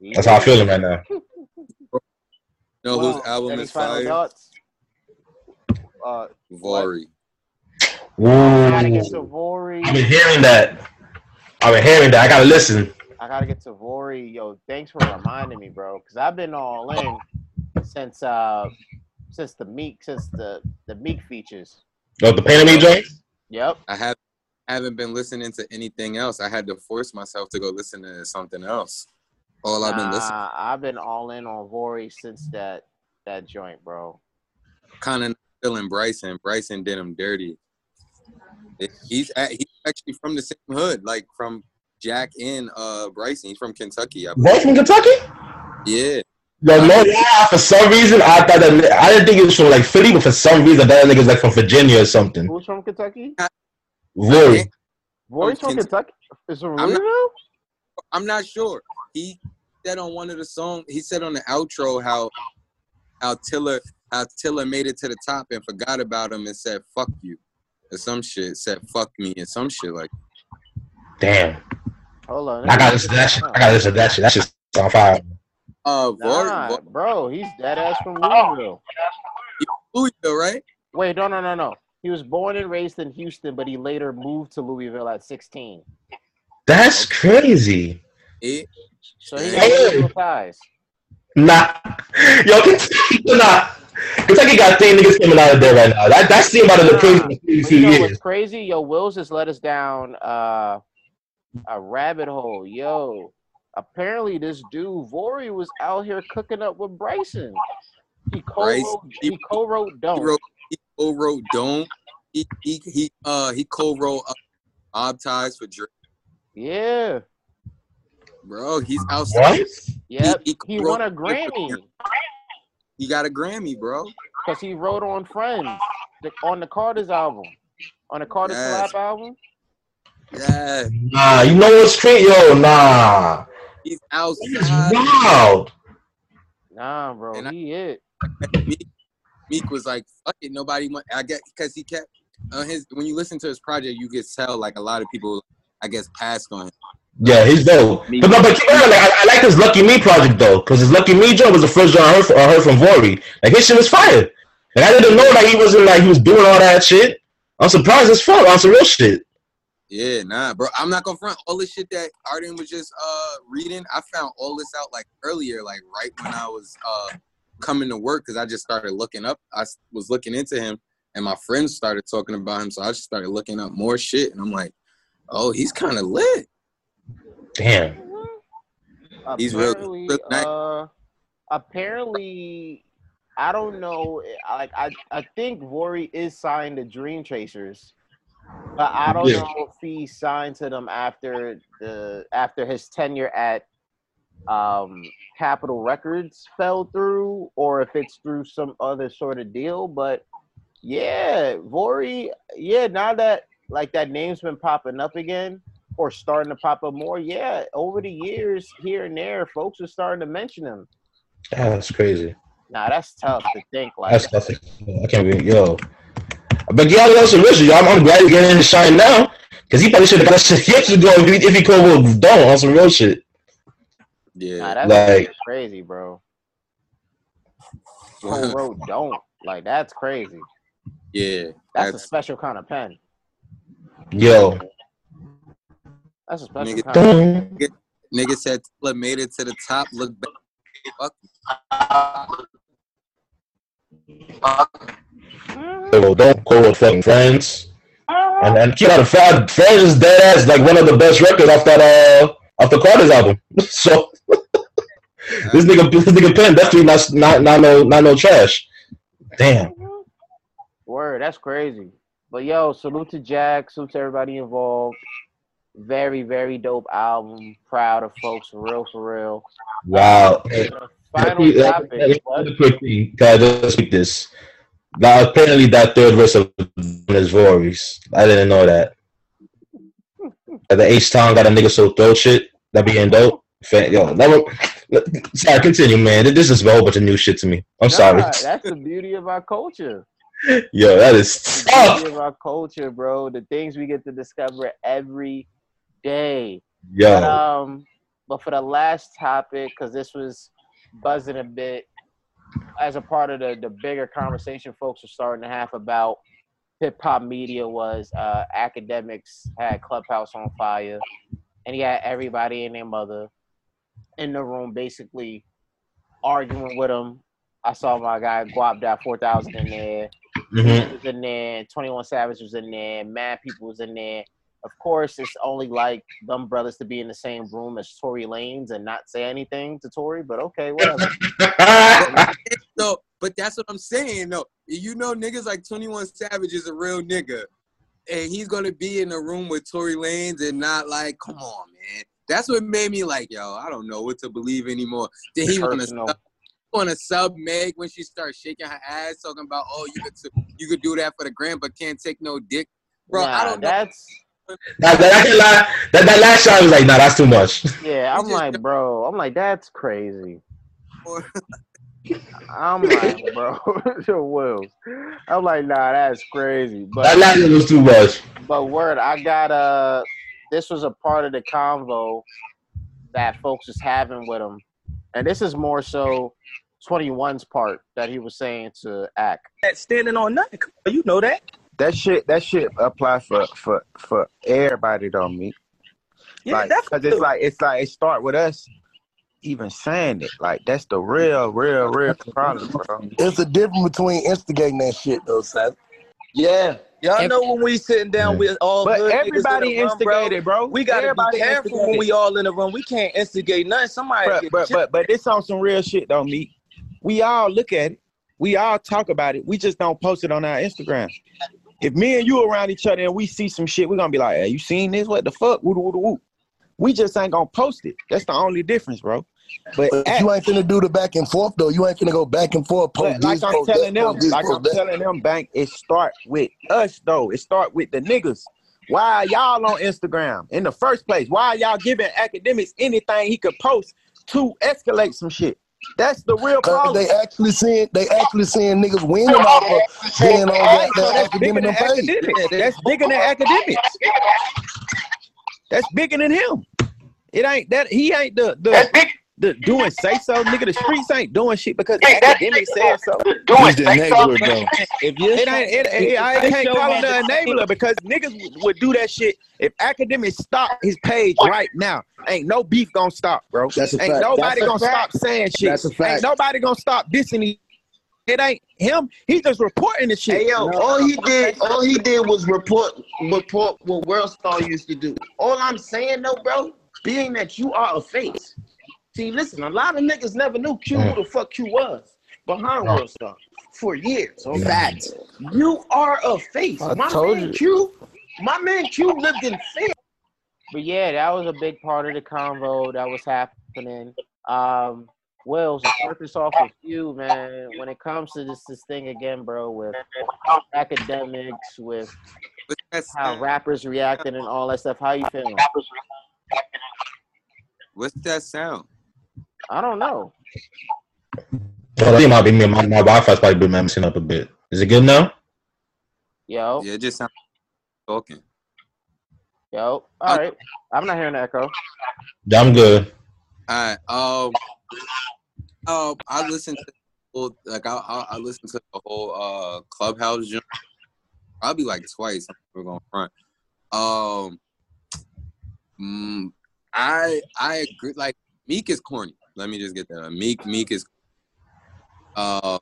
yeah. That's how I'm feeling right now. You know whose album is fire? Uh, Vory. Ooh. I gotta get to Vory. I've been hearing that. I've been hearing that. I gotta listen. I gotta get to Vory. Yo, thanks for reminding me, bro. Cause I've been all in since uh since the Meek since the the Meek features. Oh, the Pain in Full joint? Yep. I have I haven't been listening to anything else. I had to force myself to go listen to something else. All I've been listening. Uh, I've been all in on Vory since that that joint, bro. Kind of. And Bryson, Bryson did him dirty. He's at, he's actually from the same hood, like from Jack and uh, Bryson. He's from Kentucky. Both from Kentucky? Yeah. No, no, yeah. For some reason, I thought that I didn't think it was from like Philly, but for some reason, that nigga's like from Virginia or something. Who's from Kentucky? Vory. Vory's from Kentucky. Is it Louisville? I'm not sure. He said on one of the songs. He said on the outro how how Tiller. How Tiller made it to the top and forgot about him and said "fuck you" or some shit. Said "fuck me" and some shit like. Damn. Hold on. I got this. That shit. I got this. That shit. That shit's on fire. Uh, nah, Vory, bro, he's dead ass from Louisville. Louisville, right? Wait, no, no, no, no. He was born and raised in Houston, but he later moved to Louisville at sixteen. That's crazy. It, so he got Louisville ties. Nah, yo, nah. Kentucky got thin niggas coming out of there right now. That that seemed out of the prison few you know years. What's crazy? Yo, Wills just let us down uh, a rabbit hole. Yo, apparently this dude Vory was out here cooking up with Bryson. He co-wrote. He co-wrote Don't. He, wrote, he co-wrote Don't. He he he uh he co-wrote Mob Ties for Drake. Yeah. Bro, he's outside. What? Yep. He, he, he won a Grammy. He got a Grammy, bro. Because he wrote on Friends, the, on the Carter's album. On the Carter's yes. Slap album. Yeah. Nah, you know what's crazy? Yo, nah. He's outside. He's wild. Nah, bro, and he I, it. Meek, Meek was like, fuck it, nobody want, I guess, because he kept, uh, his. when you listen to his project, you can tell, like, a lot of people, I guess, passed on him. Yeah, he's dope. But, but, but keep in mind, like, I, I like his Lucky Me project, though, because his Lucky Me joint was the first joint I heard, from, I heard from Vory. Like, his shit was fire. Like, I didn't know, like, he wasn't, like, he was doing all that shit. I'm surprised as fuck on some real shit. Yeah, nah, bro. I'm not gonna front. All the shit that Arden was just uh reading, I found all this out, like, earlier, like, right when I was uh coming to work, because I just started looking up. I was looking into him, and my friends started talking about him, so I just started looking up more shit, and I'm like, oh, he's kind of lit. Damn. Apparently, he's really, really nice. uh, apparently, I don't know. Like, I, I think Vory is signed to Dream Chasers, but I don't yeah. know if he signed to them after the after his tenure at um, Capitol Records fell through, or if it's through some other sort of deal. But yeah, Vory. Yeah, now that like that name's been popping up again. Or starting to pop up more, yeah. Over the years, here and there, folks are starting to mention him. Yeah, that's crazy. Nah, that's tough to think like. That's that. tough. I can't be yo. But y'all got some wishes, y'all. I'm glad you're getting in the shine now. Because he probably should have got shit years ago if he, if he could have done on some real shit. Yeah. Nah, that like, was crazy, bro. Oh, bro, don't. Like, that's crazy. Yeah. That's, that's a special kind of pen. Yo. That's a special nigga, kind of pen. Nigga said Tiller made it to the top, look back. Fuck. Fuck. So don't call with fucking friends. And and keep out of five friends is dead ass like one of the best records off that uh off the Carter's album. So this nigga this nigga pen definitely not not not no not no trash. Damn. Word, that's crazy. But yo, salute to Jack, salute to everybody involved. Very, very dope album. Proud of folks, for real, for real. Wow. Hey, final hey, topic. Hey, hey, quick thing, guys, let's speak this. Now, apparently, that third verse of is Vory's. I didn't know that. At the H-Town got a nigga so throat shit. That being dope. Yo, that was, sorry, continue, man. This is a whole bunch of new shit to me. I'm nah, sorry. That's the beauty of our culture. Yo, that is that's tough. The beauty of our culture, bro. The things we get to discover every day. Yo. But, um, but for the last topic, because this was buzzing a bit, as a part of the, the bigger conversation folks are starting to have about hip-hop media was uh, Akademiks had Clubhouse on fire, and he had everybody and their mother in the room basically arguing with him. I saw my guy Guap Dot four thousand in there. Mm-hmm. He was in there. twenty-one Savage was in there. Mad people was in there. Of course, it's only like them brothers to be in the same room as Tory Lanez and not say anything to Tory, but okay, whatever. So, but that's what I'm saying, though. You know niggas like twenty-one Savage is a real nigga, and he's going to be in the room with Tory Lanez and not like, come on, man. That's what made me like, yo, I don't know what to believe anymore. Did he want to want to sub Meg when she starts shaking her ass, talking about, oh, you could, you could do that for the grand, but can't take no dick? Bro, nah, I don't that's... know. That, that, that, that last shot was like, nah, that's too much. Yeah, I'm like, bro. I'm like, that's crazy. I'm like, bro. Wills. I'm like, nah, that's crazy. But, that last shot was too much. But word, I got a. This was a part of the convo that folks was having with him, and this is more so twenty-one's part that he was saying to act. Standing on nothing, you know that. That shit, that shit apply for, for, for everybody though, me. Yeah, like, definitely. Cause it's like it's like it start with us even saying it. Like that's the real, real, real problem, bro. It's a difference between instigating that shit though, Seth. Yeah, y'all Inst- know when we sitting down with all but good everybody in the room, instigated, bro. bro. We gotta everybody be careful instigated. When we all in the room. We can't instigate nothing. Somebody, Bruh, get but but but this on some real shit though, me. We all look at it. We all talk about it. We just don't post it on our Instagram. If me and you around each other and we see some shit, we're going to be like, hey, you seen this? What the fuck? Woo, woo, woo. We just ain't going to post it. That's the only difference, bro. But, but at, you ain't finna do the back and forth, though. You ain't finna go back and forth. Post like this, I'm post telling that, them, this, like I'm that. telling them, Bank, it start with us, though. It start with the niggas. Why are y'all on Instagram in the first place? Why are y'all giving Akademiks anything he could post to escalate some shit? That's the real problem. They actually seeing they actually seeing niggas winning off of being on that, that, that academic page. That's bigger than Akademiks. That's bigger than him. It ain't that he ain't the the, the doing say so nigga. The streets ain't doing shit because hey, Akademiks said so. Doing say so. If you it ain't it, it, I can't call it an enabler because niggas would, would do that shit if Akademiks stopped his page right now. Ain't no beef gonna stop, bro. That's a fact. Ain't nobody gonna fact. stop saying shit. That's a fact. Ain't nobody gonna stop dissing him. It ain't him. He just reporting the shit. Hey, yo, no. all he did, all he did was report, report what World Star used to do. All I'm saying, though, bro, being that you are a face. See, listen, a lot of niggas never knew Q who the fuck Q was behind World Star for years. In fact, you are a face. I my told man you. Q, my man Q lived in fear. But yeah, that was a big part of the convo that was happening. Um, Wells, to start this off with you, man. When it comes to this this thing again, bro, with Akademiks, with how rappers reacting and all that stuff, how you feeling? What's that sound? I don't know. Well, I think my, my, my Wi-Fi's probably been messing up a bit. Is it good now? Yo. Yeah, it just sounds talking. Yo, all right. I'm not hearing the echo. I'm good. All right. Um. Um. I listened to whole, like I, I I listened to the whole uh Clubhouse genre. I'll be like twice. We're going front. Um. Mm, I I agree. Like Meek is corny. Let me just get that. Meek Meek is. Uh.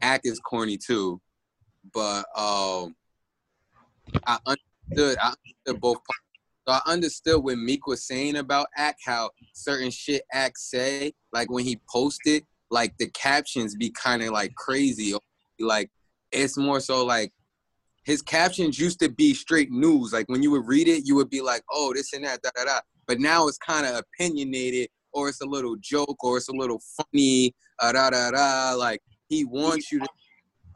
Act is corny too, but um. I understood. I understood both. So I understood what Meek was saying about Act, how certain shit Act say, like when he posted, like the captions be kind of like crazy. Like it's more so like his captions used to be straight news. Like when you would read it, you would be like, oh, this and that, da da da. But now it's kind of opinionated, or it's a little joke, or it's a little funny, da da da. Like he wants you to,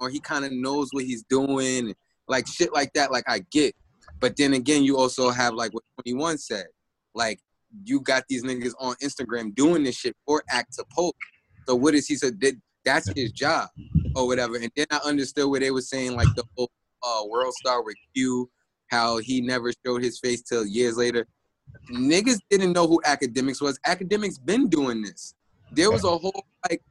or he kind of knows what he's doing. Like shit like that, like I get. But then again, you also have like what twenty-one said. Like you got these niggas on Instagram doing this shit for Act to post. So what is he said? So that's his job or whatever. And then I understood what they were saying, like the whole uh, World Star with Q, how he never showed his face till years later. Niggas didn't know who Akademiks was. Akademiks been doing this. There was a whole like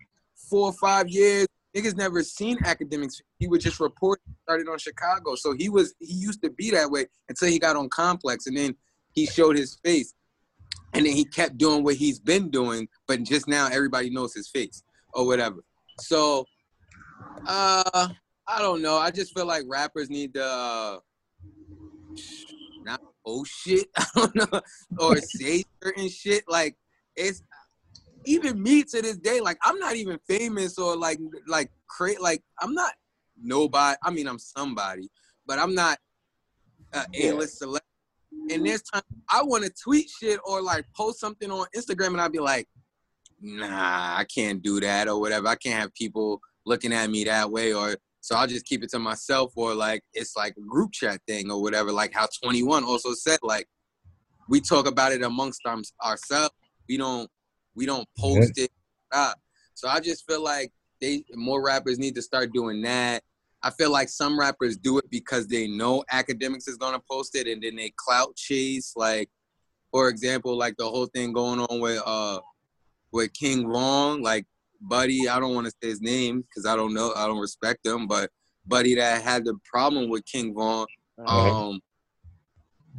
four or five years. Niggas never seen Akademiks. He would just report, started on Chicago. So he was, he used to be that way until he got on Complex, and then he showed his face. And then he kept doing what he's been doing, but just now everybody knows his face or whatever. So, uh, I don't know. I just feel like rappers need to uh, not oh shit, I don't know, or say certain shit. Like, it's, even me to this day, like I'm not even famous or like like cra- like I'm not nobody. I mean, I'm somebody, but I'm not an A-list celebrity. And there's time I want to tweet shit or like post something on Instagram, and I'd be like, nah, I can't do that or whatever. I can't have people looking at me that way, or so I'll just keep it to myself, or like it's like a group chat thing or whatever. Like how twenty-one also said, like we talk about it amongst our- ourselves. We don't. We don't post it. Ah. So I just feel like they more rappers need to start doing that. I feel like some rappers do it because they know Akademiks is going to post it, and then they clout chase. Like, for example, like the whole thing going on with uh with King Long, like Buddy, I don't want to say his name because I don't know, I don't respect him, but Buddy that had the problem with King Long, um, mm-hmm.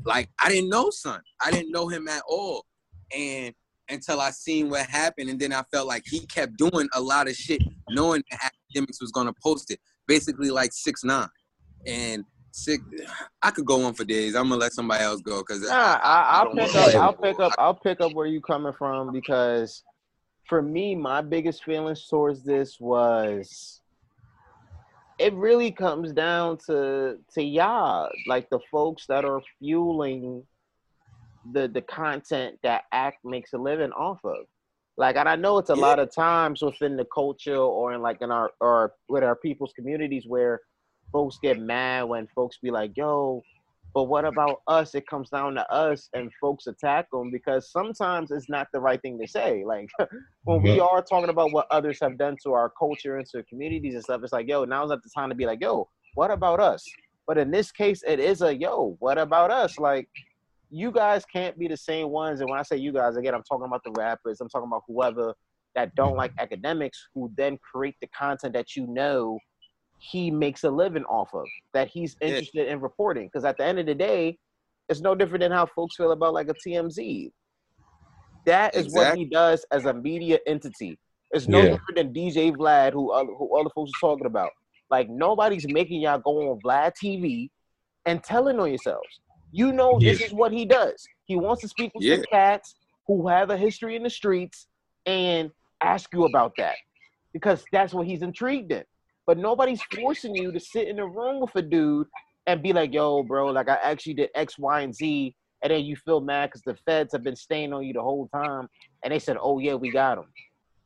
like I didn't know son. I didn't know him at all. And until I seen what happened, and then I felt like he kept doing a lot of shit knowing that Akademiks was going to post it. Basically like six nine and six. I could go on for days. I'm going to let somebody else go. Cause nah, I, I'll, pick up, I'll pick up I'll pick up where you coming from, because for me, my biggest feelings towards this was it really comes down to, to y'all, like the folks that are fueling the the content that Act makes a living off of. Like, and I know it's a yeah. lot of times within the culture or in like in our or with our people's communities where folks get mad when folks be like, yo, but what about us? It comes down to us, and folks attack them because sometimes it's not the right thing to say. Like when we are talking about what others have done to our culture and to communities and stuff, it's like, yo, now's not the time to be like, yo, what about us? But in this case, it is a yo, what about us? Like, you guys can't be the same ones. And when I say you guys, again, I'm talking about the rappers. I'm talking about whoever that don't like Akademiks, who then create the content that you know he makes a living off of, that he's interested yeah. in reporting. Because at the end of the day, it's no different than how folks feel about like a T M Z. That is exactly what he does as a media entity. It's no yeah. different than D J Vlad, who, uh, who all the folks are talking about. Like, nobody's making y'all go on Vlad T V and telling on yourselves. You know, this yeah. is what he does. He wants to speak with yeah. some cats who have a history in the streets and ask you about that, because that's what he's intrigued in. But nobody's forcing you to sit in the room with a dude and be like, yo, bro, like I actually did X, Y, and Z. And then you feel mad because the feds have been staying on you the whole time. And they said, oh, yeah, we got him.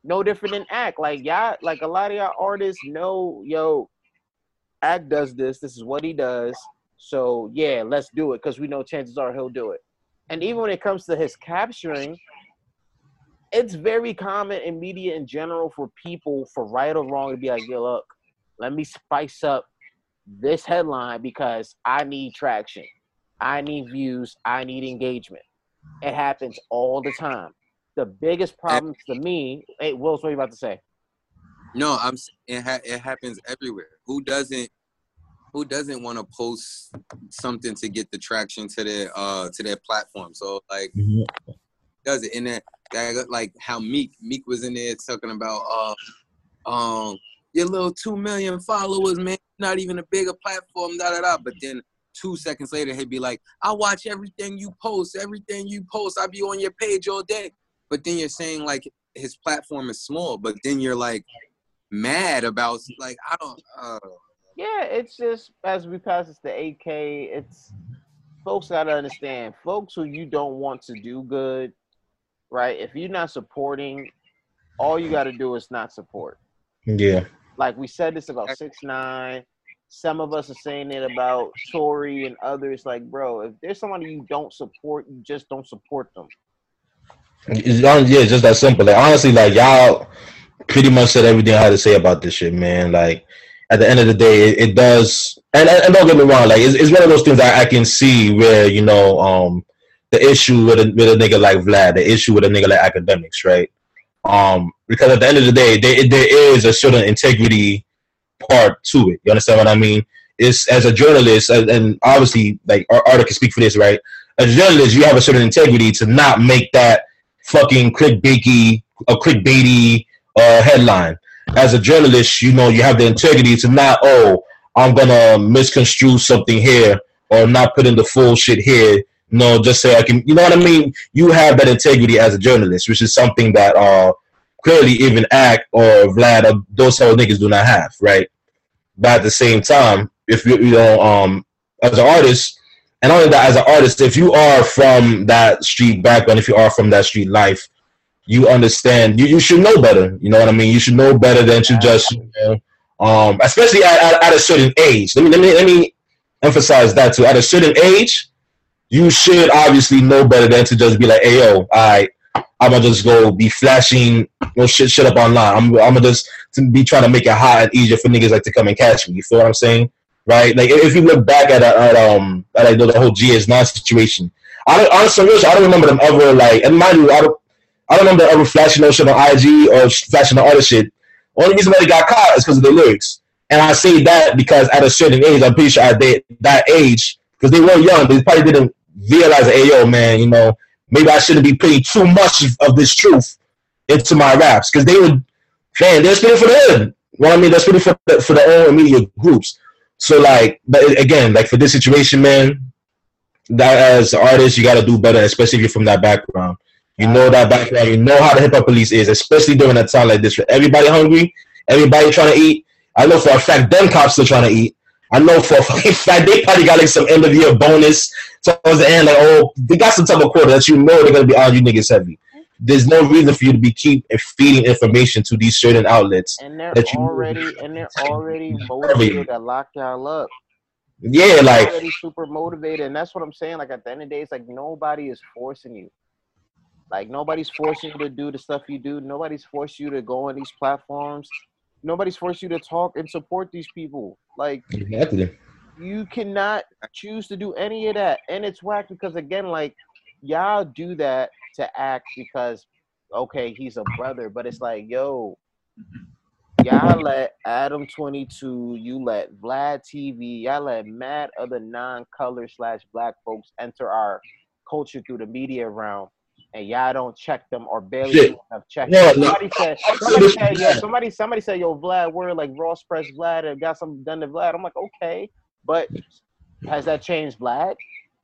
No different than Act. Like, y'all, like a lot of y'all artists know, yo, Act does this. This is what he does. So, yeah, let's do it because we know chances are he'll do it. And even when it comes to his capturing, it's very common in media in general for people, for right or wrong, to be like, yo, look, let me spice up this headline because I need traction. I need views, I need engagement. It happens all the time. The biggest problem to me, hey, Wills, what are you about to say? No, I'm. It, ha- it happens everywhere. Who doesn't? Who doesn't want to post something to get the traction to their uh to their platform? So like, mm-hmm. does it? And that, that like how Meek Meek was in there talking about uh um your little two million followers, man, not even a bigger platform, da da da. But then two seconds later, he'd be like, I watch everything you post, everything you post. I be on your page all day. But then you're saying like his platform is small. But then you're like. Mad about like I don't. Uh... Yeah, it's just as we pass it's the eight K. It's folks gotta understand. Folks who you don't want to do good, right? If you're not supporting, all you gotta do is not support. Yeah. Like we said this about six nine. Some of us are saying it about Tory and others. Like, bro, if there's somebody you don't support, you just don't support them. It's, yeah, it's just that simple. Like honestly, like y'all. Pretty much said everything I had to say about this shit, man. Like, at the end of the day, it, it does. And, and don't get me wrong, like, it's, it's one of those things that I can see where, you know, um, the issue with a, with a nigga like Vlad, the issue with a nigga like Akademiks, right? Um, because at the end of the day, there, there is a certain integrity part to it. You understand what I mean? It's as a journalist, and, and obviously, like, our article can speak for this, right? As a journalist, you have a certain integrity to not make that fucking clickbaity, a clickbaity. Uh, headline. As a journalist, you know, you have the integrity to not, oh, I'm gonna misconstrue something here or not put in the full shit here. No, just say I can, you know what I mean? You have that integrity as a journalist, which is something that uh, clearly even Ak or Vlad or those type of niggas do not have, right? But at the same time, if you, you know, um, as an artist, and only that as an artist, if you are from that street background, if you are from that street life, you understand. You, you should know better. You know what I mean. You should know better than to just, you know, um, especially at, at, at a certain age. Let me let me let me emphasize that too. At a certain age, you should obviously know better than to just be like, "Hey yo, all right, I'm gonna just go be flashing no shit shit up online. I'm I'm gonna just be trying to make it hot and easier for niggas like to come and catch me." You feel what I'm saying, right? Like if you look back at at um at like, the whole G S nine situation, I don't honestly I don't remember them ever like. And mind you, I don't. I don't remember ever flashing no shit on I G or flashing the other shit. Only reason why they got caught is because of the lyrics. And I say that because at a certain age, I'm pretty sure at they, that age, because they were young, they probably didn't realize, hey, yo, man, you know, maybe I shouldn't be putting too much of this truth into my raps. Because they were, man, they're spitting for the hood. You know what I mean? They're spitting for, the, for their own immediate groups. So, like, but again, like for this situation, man, that as an artist, you got to do better, especially if you're from that background. You know that background. You know how the hip hop police is, especially during a time like this. Everybody hungry. Everybody trying to eat. I know for a fact them cops still trying to eat. I know for a fact they probably got like some end of year bonus towards the end. Like oh, they got some type of quota that you know they're gonna be on you niggas heavy. There's no reason for you to be keep feeding information to these certain outlets. And they're that you already know. and they're already motivated to lock y'all up. Yeah, they're like already super motivated, and that's what I'm saying. Like at the end of the day, it's like nobody is forcing you. Like, nobody's forcing you to do the stuff you do. Nobody's forced you to go on these platforms. Nobody's forced you to talk and support these people. Like, exactly. You cannot choose to do any of that. And it's whack because, again, like, y'all do that to Ak because, okay, he's a brother. But it's like, yo, y'all let Adam twenty-two, you let Vlad T V, y'all let mad other non-color slash black folks enter our culture through the media realm. And y'all don't check them or barely Shit. Have checked no, them. Somebody no. said, somebody said, yeah, somebody, somebody said, yo, Vlad, we're like Ross press Vlad and got something done to Vlad. I'm like, okay, but has that changed Vlad?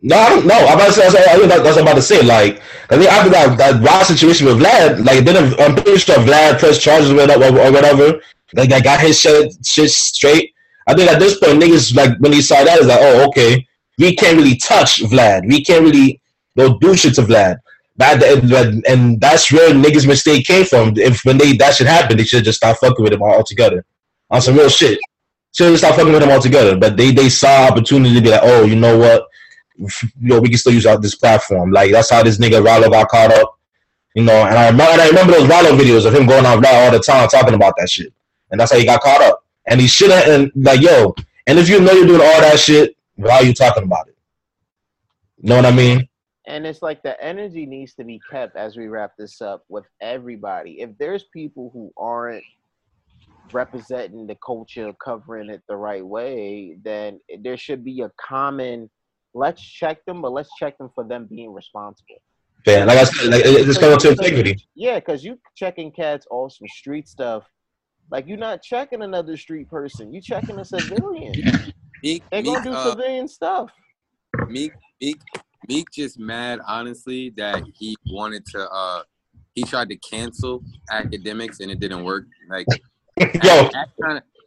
No, no. I'm about to say, I think that's what I'm about to say. Like, I think after that that Ross situation with Vlad, like, then I'm pretty sure Vlad pressed charges or whatever. Like, I got his shit, shit straight. I think at this point, niggas like when he saw that, is like, oh, okay, we can't really touch Vlad. We can't really go do shit to Vlad. That, and that's where niggas' mistake came from. If when they that shit happened, they should just stop fucking with him altogether. On some real shit, should just stop fucking with him altogether. But they, they saw opportunity to be like, oh, you know what? You know, we can still use out this platform. Like that's how this nigga Rallo got caught up. You know, and I remember, and I remember those Rallo videos of him going out all the time talking about that shit. And that's how he got caught up. And he should have and like yo. And if you know you're doing all that shit, why are you talking about it? Know what I mean? And it's like the energy needs to be kept as we wrap this up with everybody. If there's people who aren't representing the culture, covering it the right way, then there should be a common, let's check them, but let's check them for them being responsible. Yeah, like I said, like, it's coming to integrity. Yeah, because you checking cats off some street stuff. Like, you're not checking another street person. You're checking a civilian. Meek, They're going to do uh, civilian stuff. Meek, Meek, Meek just mad, honestly, that he wanted to, uh, he tried to cancel Akademiks and it didn't work. Like, Yo.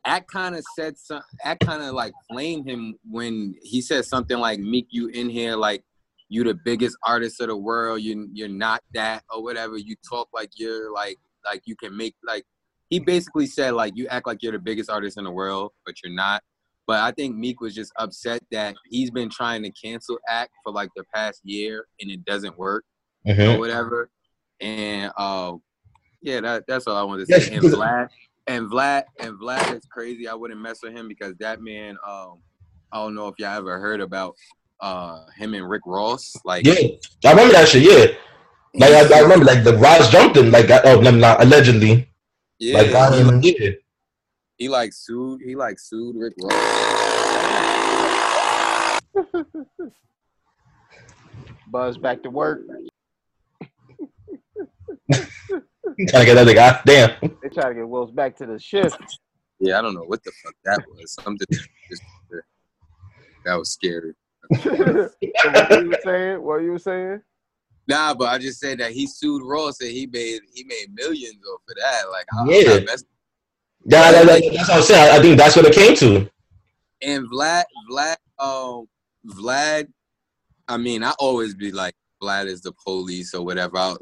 Ak kind of said some, Ak kind of like blamed him when he said something like, Meek, you in here like, you the biggest artist of the world, you, you're not that or whatever. You talk like you're like, like you can make, like, he basically said, like, you act like you're the biggest artist in the world, but you're not. But I think Meek was just upset that he's been trying to cancel Ak for, like, the past year, and it doesn't work mm-hmm. or whatever. And, uh, yeah, that, that's all I wanted to say. And Vlad, and Vlad, and Vlad is crazy. I wouldn't mess with him because that man, um, I don't know if y'all ever heard about uh, him and Rick Ross. Like, yeah, I remember that shit, yeah. Like, I, I remember, like, the Ross jumped him, like, oh, not, allegedly. Yeah, like, I he, like, did. he like sued. He like sued Rick Ross. Buzz back to work. Trying to get that guy. Damn. They trying to get Wills back to the shift. Yeah, I don't know what the fuck that was. Something just, that was scary. What you were saying? What you were saying? Nah, but I just said that he sued Ross and he made he made millions off of that. Like, I, yeah, I yeah that, that, that's what I'm saying. I, I think that's what it came to. And Vlad, Vlad, um, Vlad. I mean, I always be like, Vlad is the police or whatever. I,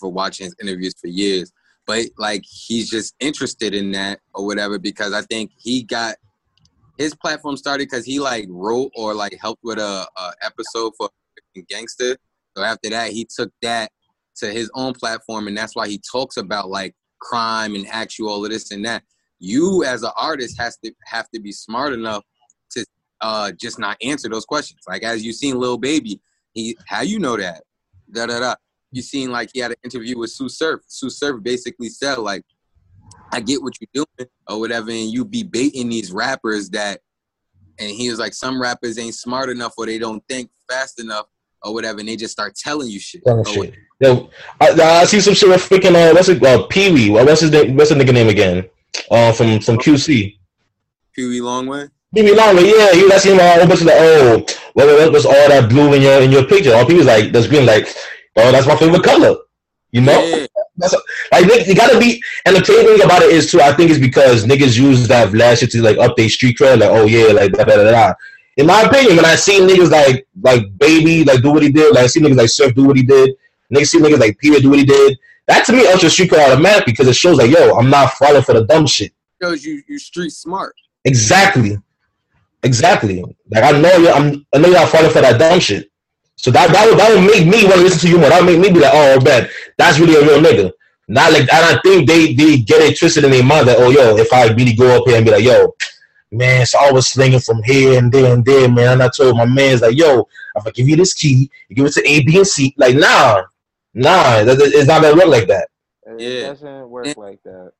for watching his interviews for years, but like he's just interested in that or whatever because I think he got his platform started because he like wrote or like helped with a, a episode for American Gangster. So after that, he took that to his own platform, and that's why he talks about like crime and actual this and that. You as an artist has to have to be smart enough to uh, just not answer those questions. Like as you seen Little Baby, he how you know that? Da da da. You seen like he had an interview with Sue Surf. Sue Surf basically said like, I get what you're doing or whatever, and you be baiting these rappers that, and he was like, some rappers ain't smart enough or they don't think fast enough. Or whatever, and they just start telling you shit. Telling shit. Yo, I, I see some shit with freaking uh, what's it? Uh, Peewee. What's his name? What's the nigga name again? Uh, from from Q C. Peewee Longway. Peewee Longway. Yeah, he was asking him a whole bunch of like, oh, what was all that blue in your in your picture? All Peewee's like, that's green. Like, oh, that's my favorite color. You know, yeah. That's a, like you gotta be. And the thing about it is too, I think it's because niggas use that last shit to like up their street cred. Like, oh yeah, like da da da da. In my opinion, when I see niggas like like Baby, like do what he did, like I see niggas like Surf do what he did, niggas see niggas like Peter do what he did. That to me ultra street card automatic because it shows like, yo, I'm not falling for the dumb shit. It shows you you street smart. Exactly, exactly. Like I know you, I'm I know you're not falling for that dumb shit. So that that would, that would make me want to listen to you more. That would make me be like, oh, bet that's really a real nigga. Not like I don't think they they get it twisted in their mind that oh, yo, if I really go up here and be like, yo. Man, it's always slinging from here and there and there, man. And I told my man's like, yo, if I give you this key, you give it to A, B, and C. Like, nah, nah, it's not gonna work like that. It yeah. doesn't work and like that.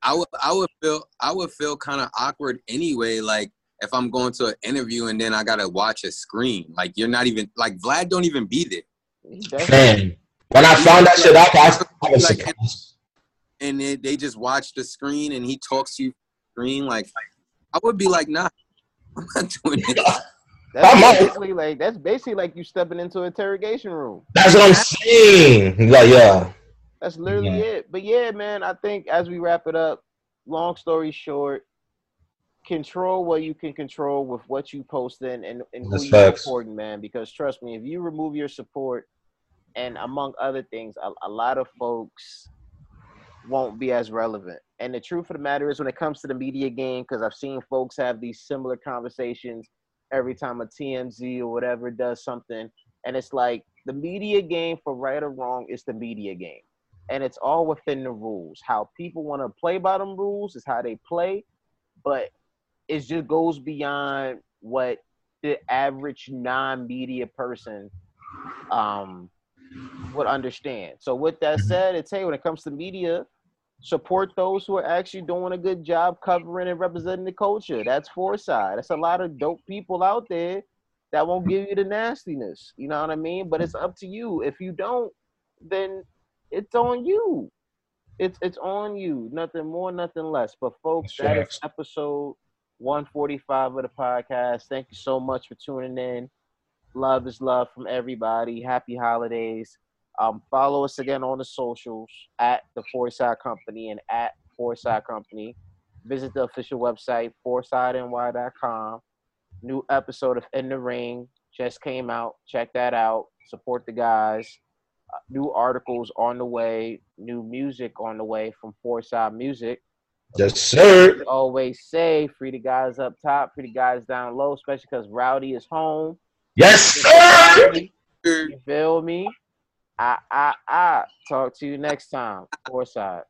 I would, I would feel, I would feel kind of awkward anyway. Like if I'm going to an interview and then I gotta watch a screen. Like you're not even, like Vlad don't even be there. Man, when I found that shit out, I was like, and they, they just watch the screen and he talks to you screen like. I would be like, nah, I'm not doing it. That's basically like that's basically like you stepping into an interrogation room. That's what I'm saying. Like, yeah. That's literally yeah. it. But yeah, man, I think as we wrap it up, long story short, control what you can control with what you post in and, and who you're supporting, man. Because trust me, if you remove your support, and among other things, a, a lot of folks won't be as relevant. And the truth of the matter is when it comes to the media game, because I've seen folks have these similar conversations every time a T M Z or whatever does something. And it's like the media game, for right or wrong, is the media game. And it's all within the rules. How people want to play by them rules is how they play. But it just goes beyond what the average non-media person um, would understand. So with that said, it's, hey, when it comes to media, support those who are actually doing a good job covering and representing the culture. That's Forside. That's a lot of dope people out there that won't give you the nastiness. You know what I mean? But it's up to you. If you don't, then it's on you. It's it's on you. Nothing more, nothing less. But folks, that is episode one forty-five of the podcast. Thank you so much for tuning in. Love is love from everybody. Happy holidays. Um, follow us again on the socials at the Forside Company and at Forside Company. Visit the official website, forsid n y dot com. New episode of In the Ring just came out. Check that out. Support the guys. Uh, new articles on the way. New music on the way from Forside Music. Yes, sir. As always say, free the guys up top, free the guys down low, especially because Rowdy is home. Yes, sir. You feel me? I, I, I. Talk to you next time. Forside.